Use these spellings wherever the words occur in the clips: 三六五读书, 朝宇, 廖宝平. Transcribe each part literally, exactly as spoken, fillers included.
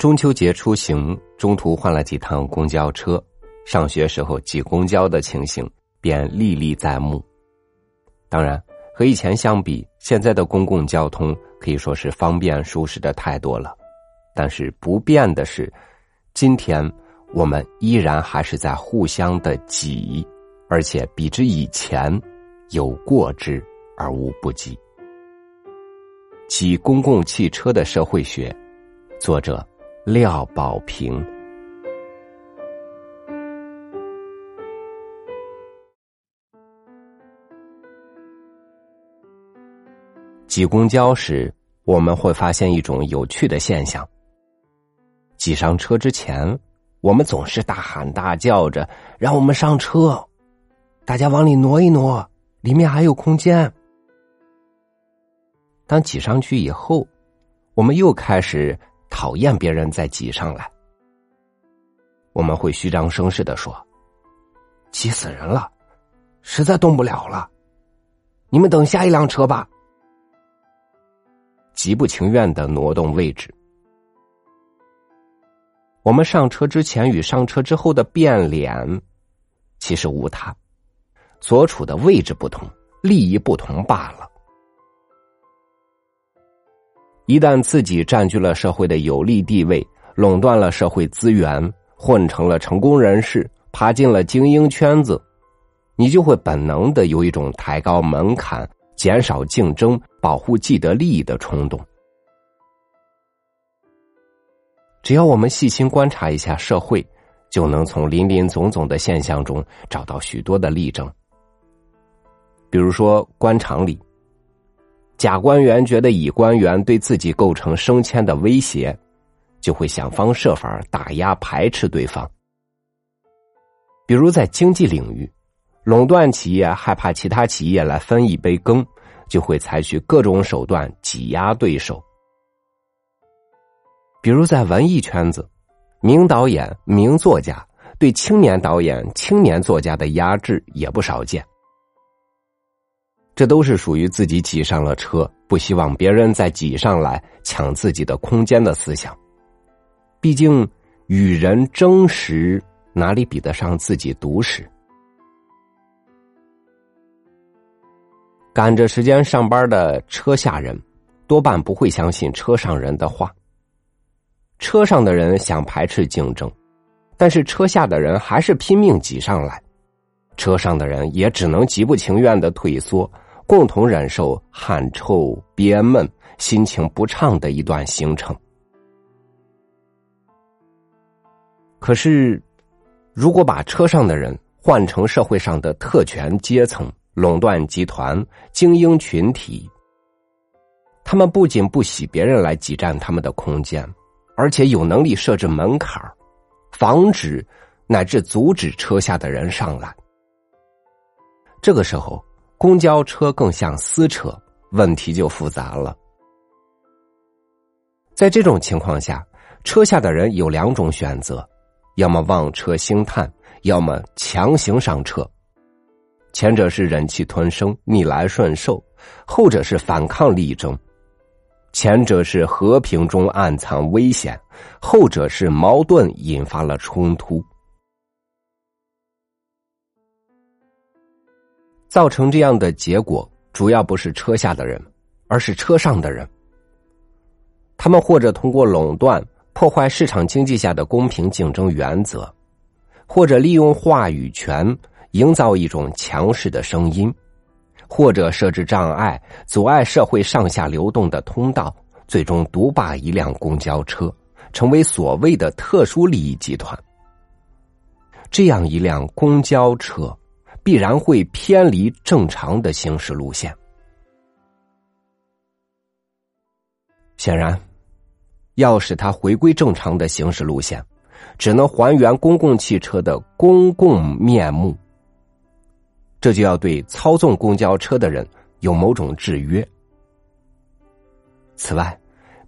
中秋节出行，中途换了几趟公交车，上学时候挤公交的情形便历历在目。当然，和以前相比，现在的公共交通可以说是方便舒适的太多了。但是不变的是，今天我们依然还是在互相的挤，而且比之以前有过之而无不及。挤公共汽车的社会学，作者廖宝平。挤公交时，我们会发现一种有趣的现象。挤上车之前，我们总是大喊大叫着，让我们上车，大家往里挪一挪，里面还有空间。当挤上去以后，我们又开始讨厌别人再挤上来。我们会虚张声势地说，挤死人了，实在动不了了，你们等下一辆车吧。极不情愿地挪动位置。我们上车之前与上车之后的变脸，其实无他，所处的位置不同，利益不同罢了。一旦自己占据了社会的有利地位，垄断了社会资源，混成了成功人士，爬进了精英圈子，你就会本能的有一种抬高门槛，减少竞争，保护既得利益的冲动。只要我们细心观察一下社会，就能从林林总总的现象中找到许多的例证。比如说，官场里甲官员觉得乙官员对自己构成升迁的威胁，就会想方设法打压排斥对方。比如在经济领域，垄断企业害怕其他企业来分一杯羹，就会采取各种手段挤压对手。比如在文艺圈子，名导演、名作家对青年导演、青年作家的压制也不少见。这都是属于自己挤上了车，不希望别人再挤上来抢自己的空间的思想。毕竟与人争时，哪里比得上自己独食？赶着时间上班的车下人，多半不会相信车上人的话。车上的人想排斥竞争，但是车下的人还是拼命挤上来，车上的人也只能极不情愿的退缩，共同忍受汗臭、憋闷、心情不畅的一段行程。可是，如果把车上的人换成社会上的特权阶层、垄断集团、精英群体，他们不仅不喜别人来挤占他们的空间，而且有能力设置门槛，防止乃至阻止车下的人上来。这个时候，公交车更像私车，问题就复杂了。在这种情况下，车下的人有两种选择，要么望车兴叹，要么强行上车。前者是忍气吞声，逆来顺受，后者是反抗力争。前者是和平中暗藏危险，后者是矛盾引发了冲突。造成这样的结果，主要不是车下的人，而是车上的人。他们或者通过垄断破坏市场经济下的公平竞争原则，或者利用话语权营造一种强势的声音，或者设置障碍，阻碍社会上下流动的通道，最终独霸一辆公交车，成为所谓的特殊利益集团。这样一辆公交车必然会偏离正常的行驶路线。显然，要使它回归正常的行驶路线，只能还原公共汽车的公共面目。这就要对操纵公交车的人有某种制约。此外，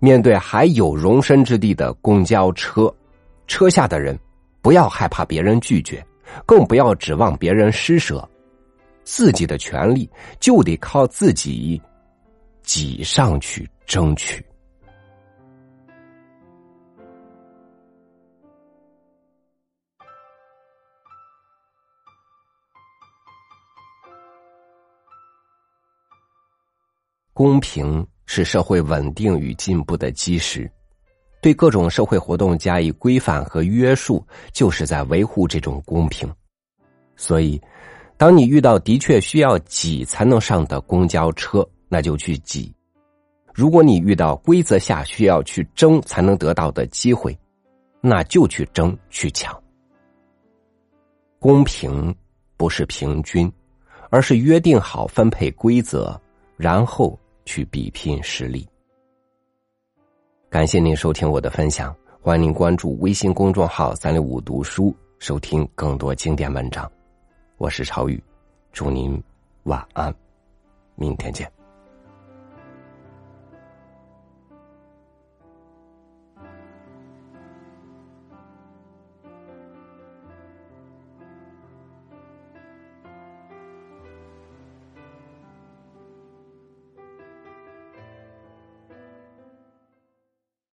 面对还有容身之地的公交车，车下的人不要害怕别人拒绝，更不要指望别人施舍，自己的权利就得靠自己挤上去争取。公平是社会稳定与进步的基石，对各种社会活动加以规范和约束，就是在维护这种公平。所以，当你遇到的确需要挤才能上的公交车，那就去挤；如果你遇到规则下需要去争才能得到的机会，那就去争去抢。公平不是平均，而是约定好分配规则，然后去比拼实力。感谢您收听我的分享，欢迎您关注微信公众号三六五读书，收听更多经典文章。我是朝宇，祝您晚安，明天见。